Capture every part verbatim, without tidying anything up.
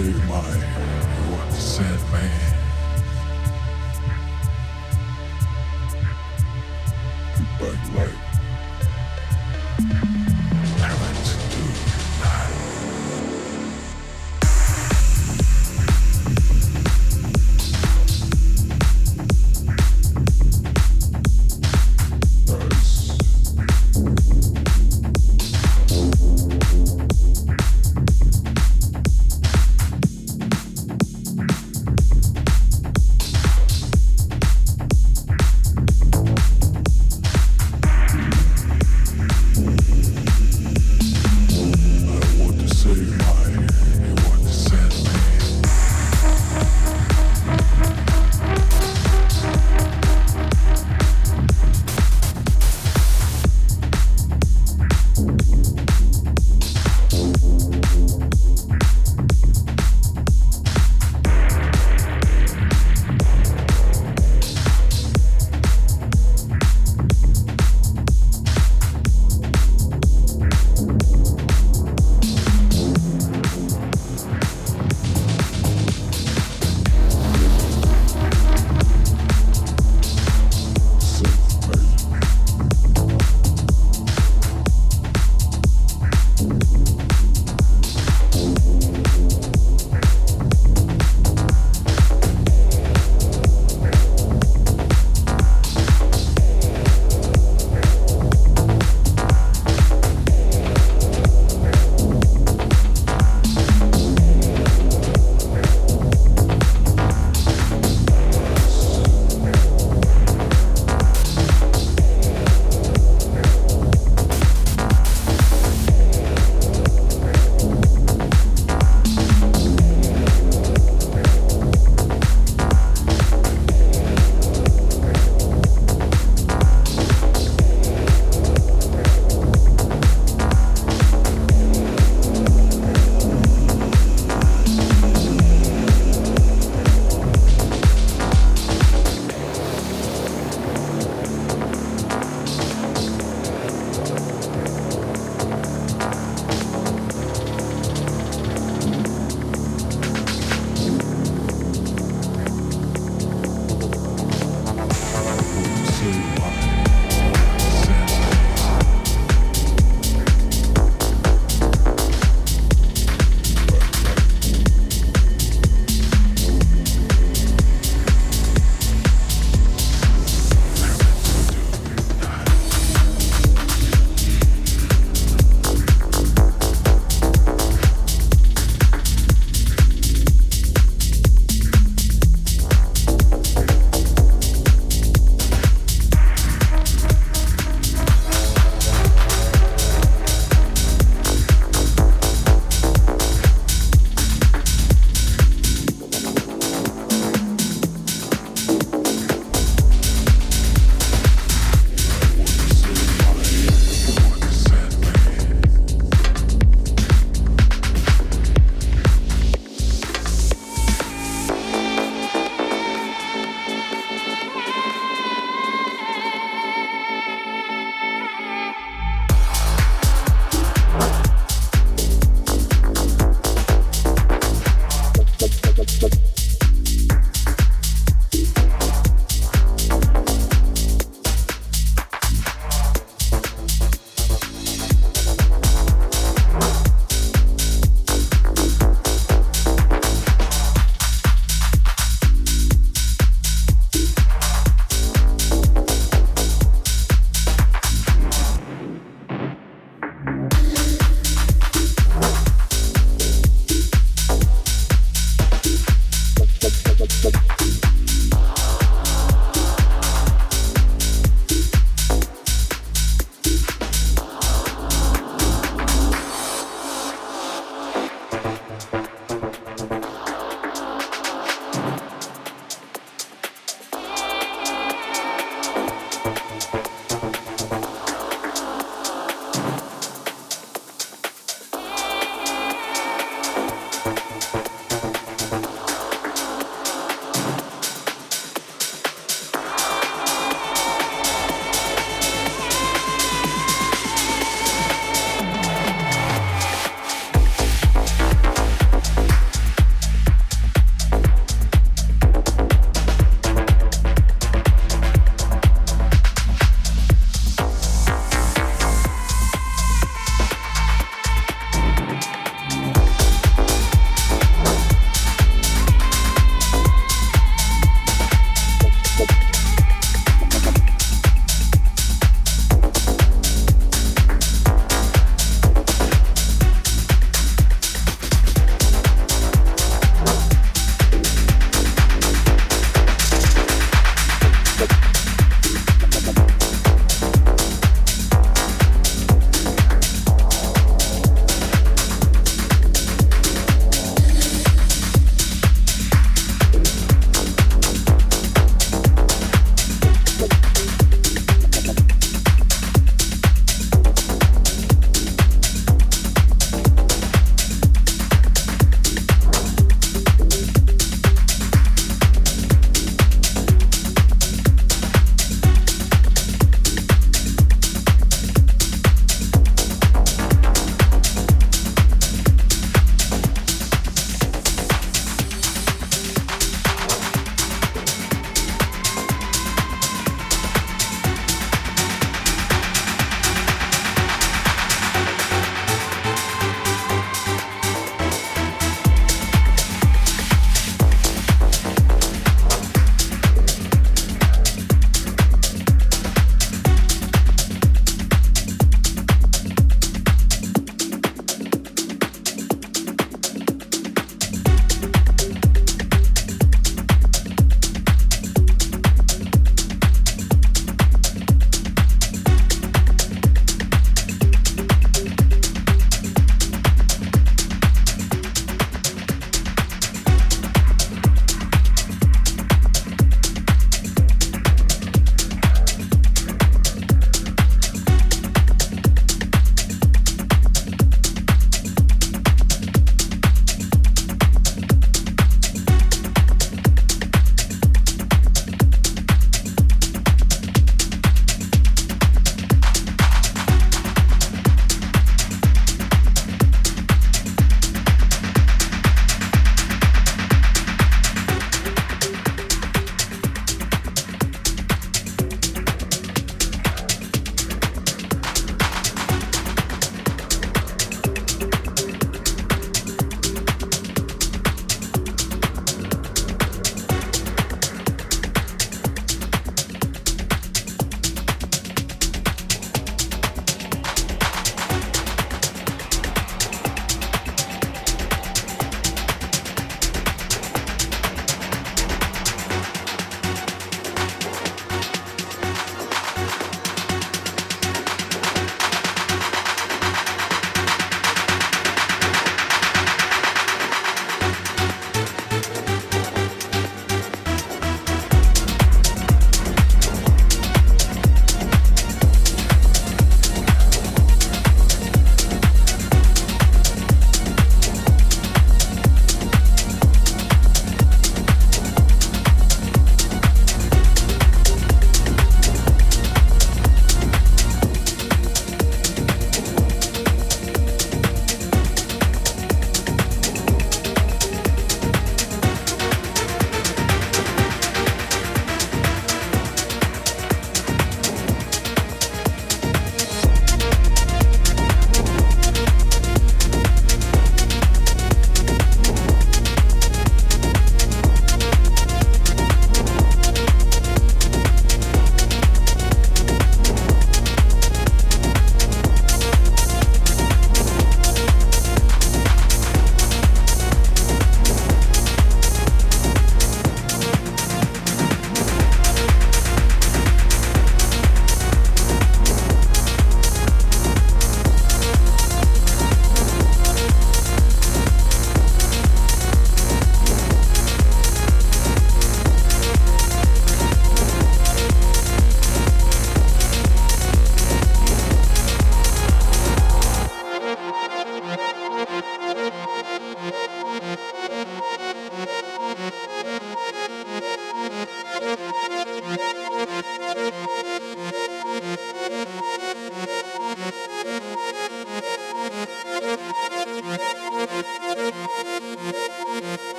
save my what sad man. But like, haven't do you not. Nice. Thank you.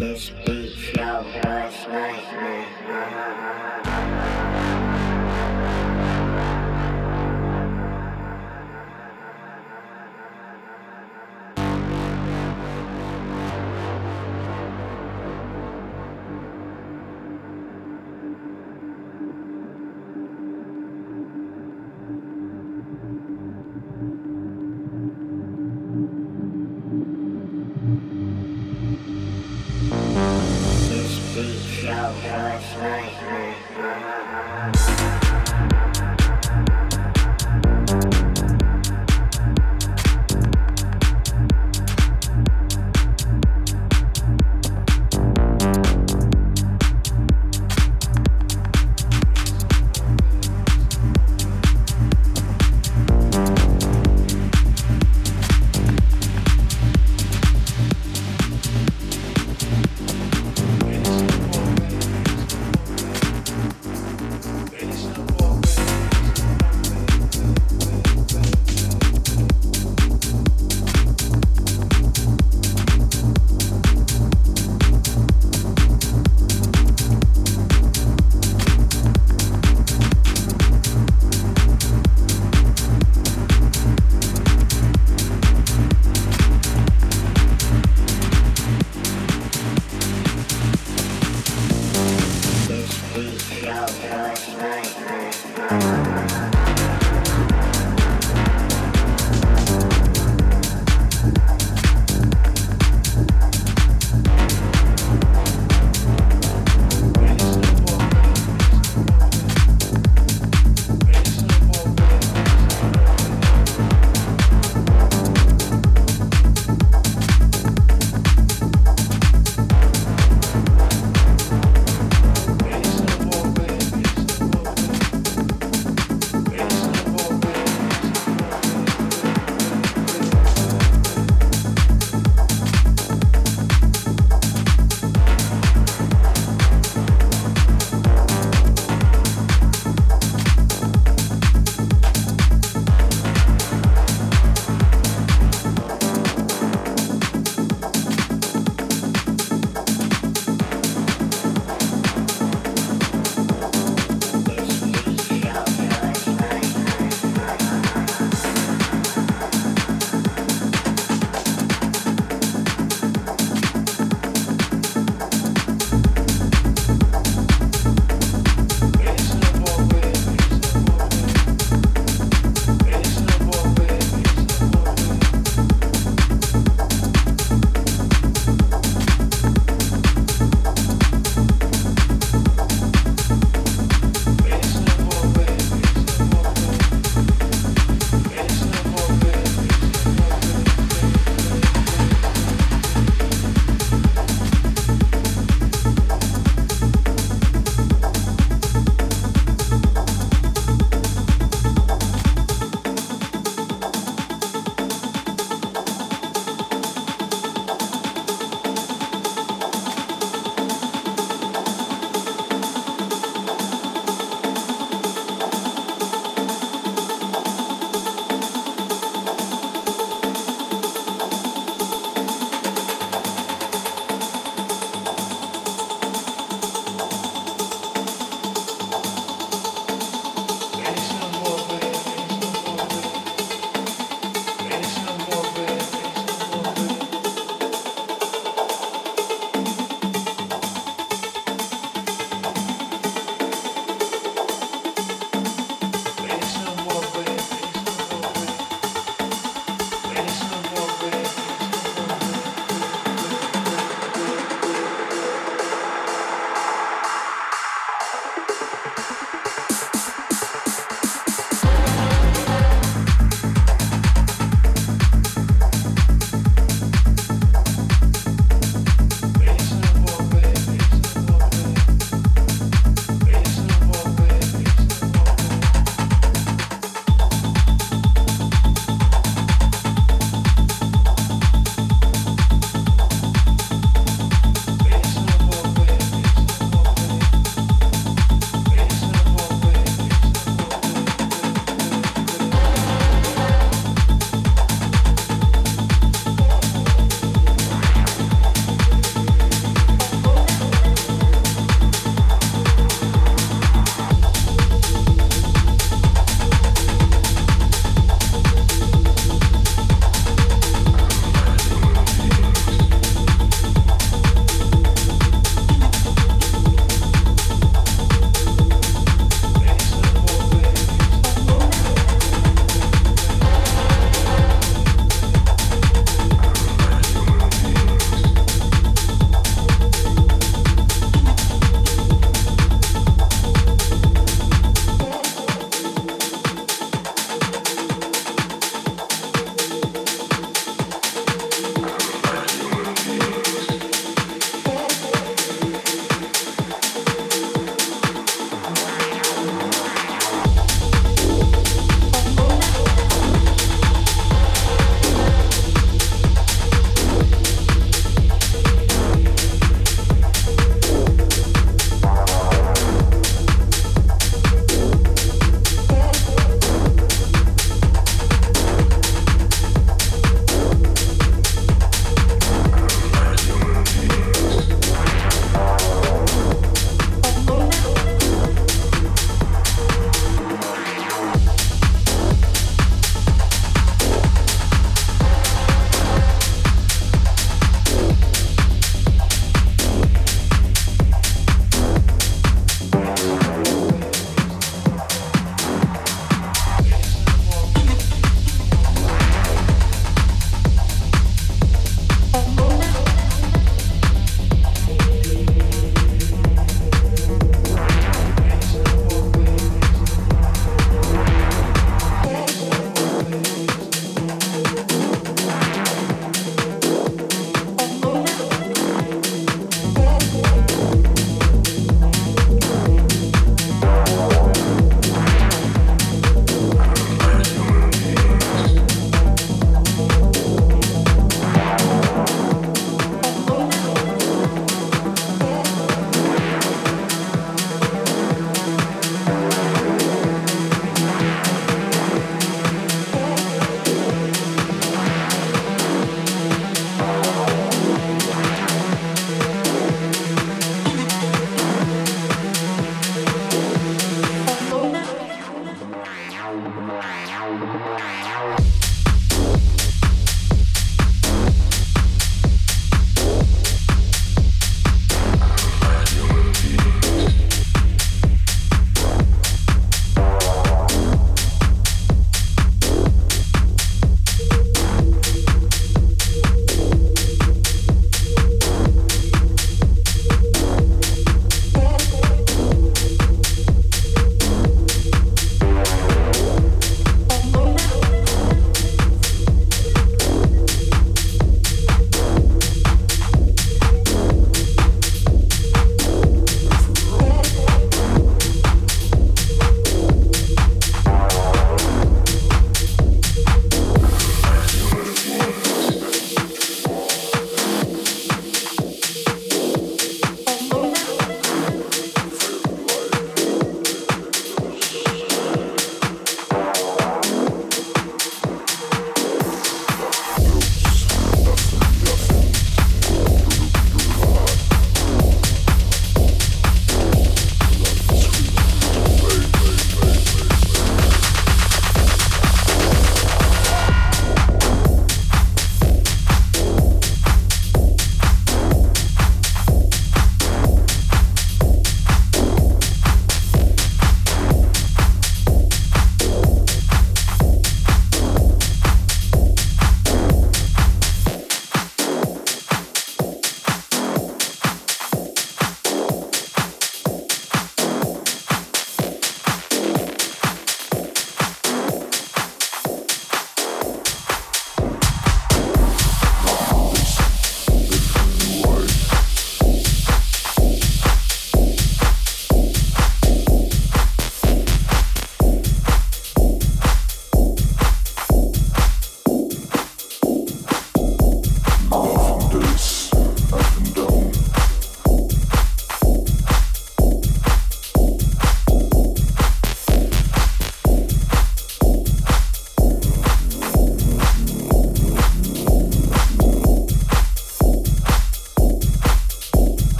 This beat flow, flow, flow, flow, flow, flow.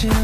Shit.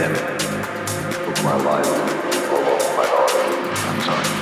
epidemic of my life, of my daughter. I'm sorry.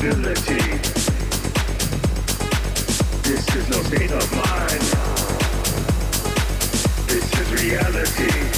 ability. This is no state of mind. This is reality.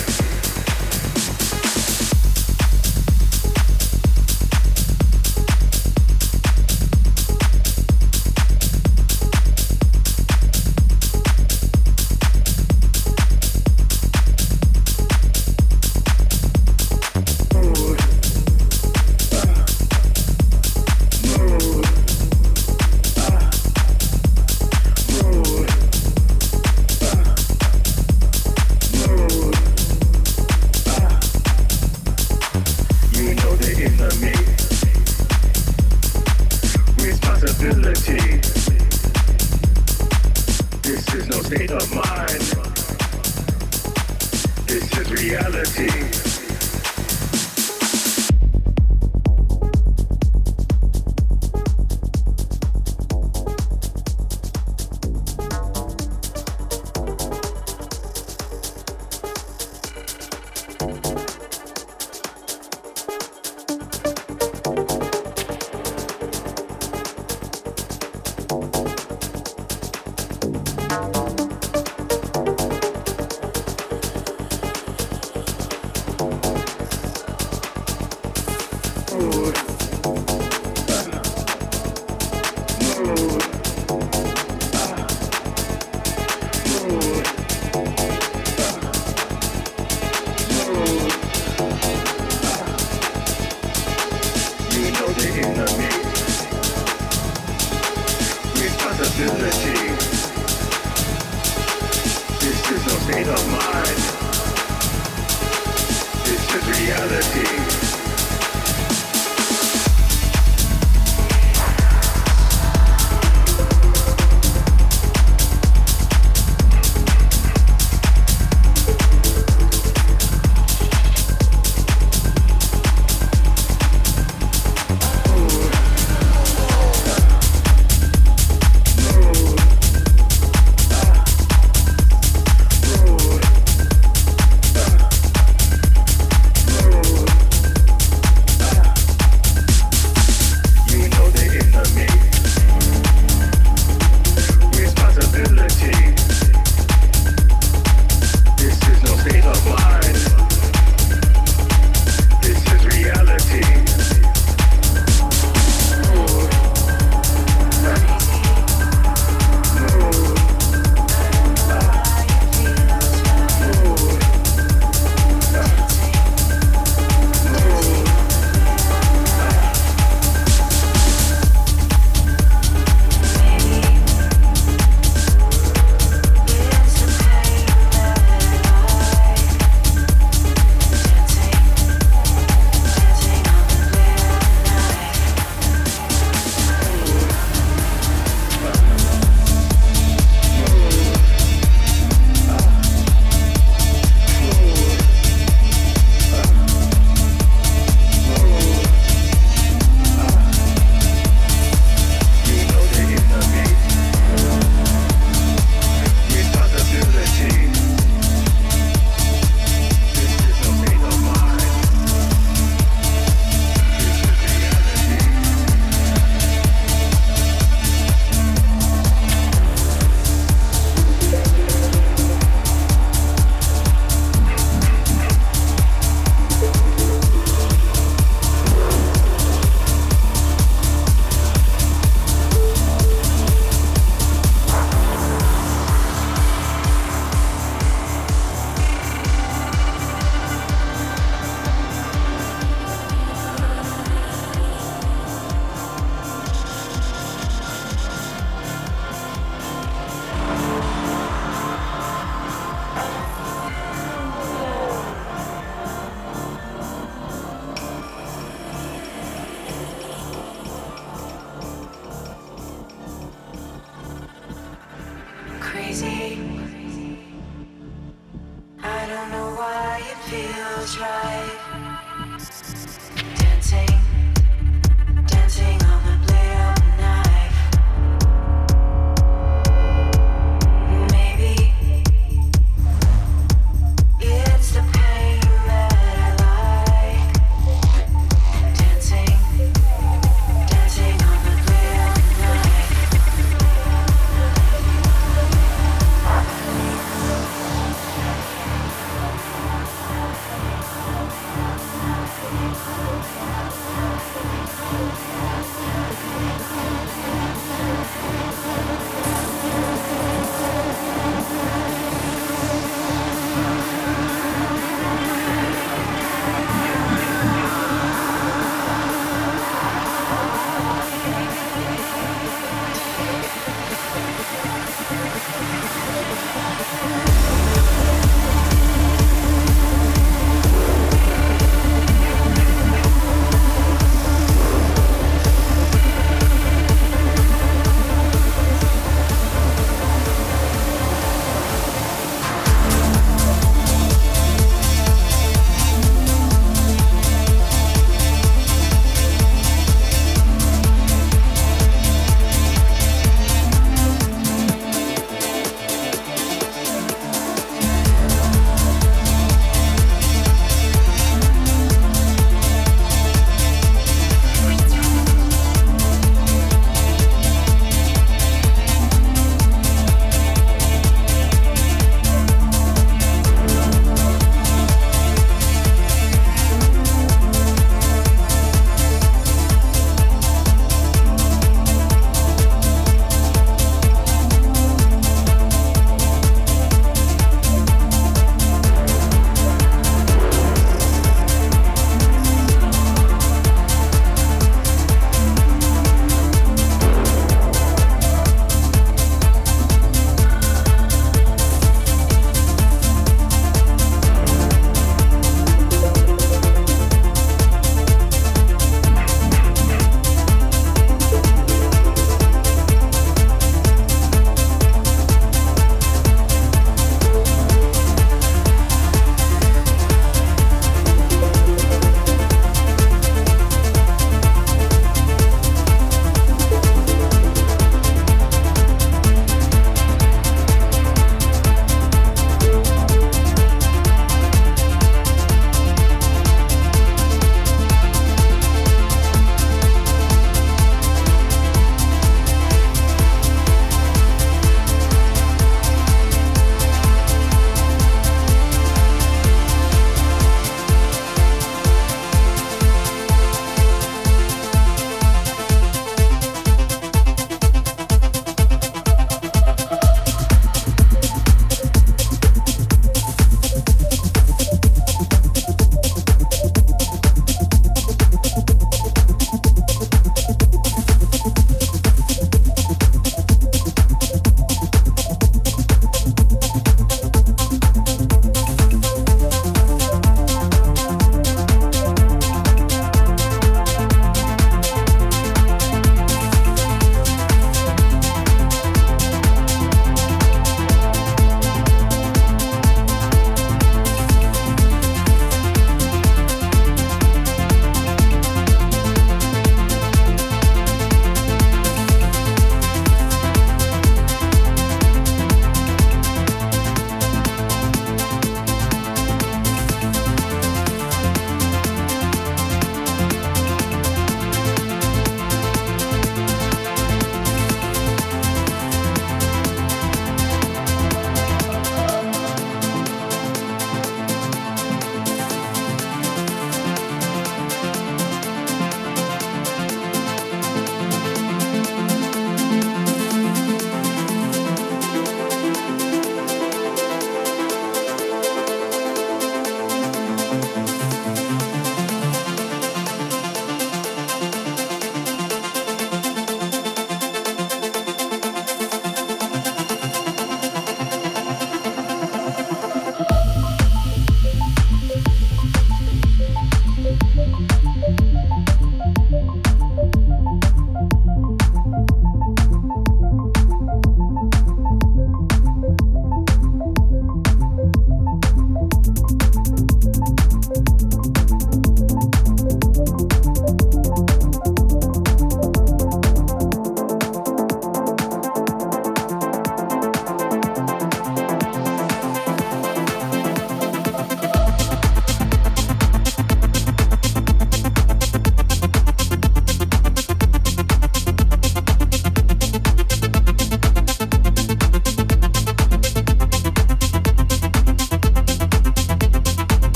I don't know why it feels right.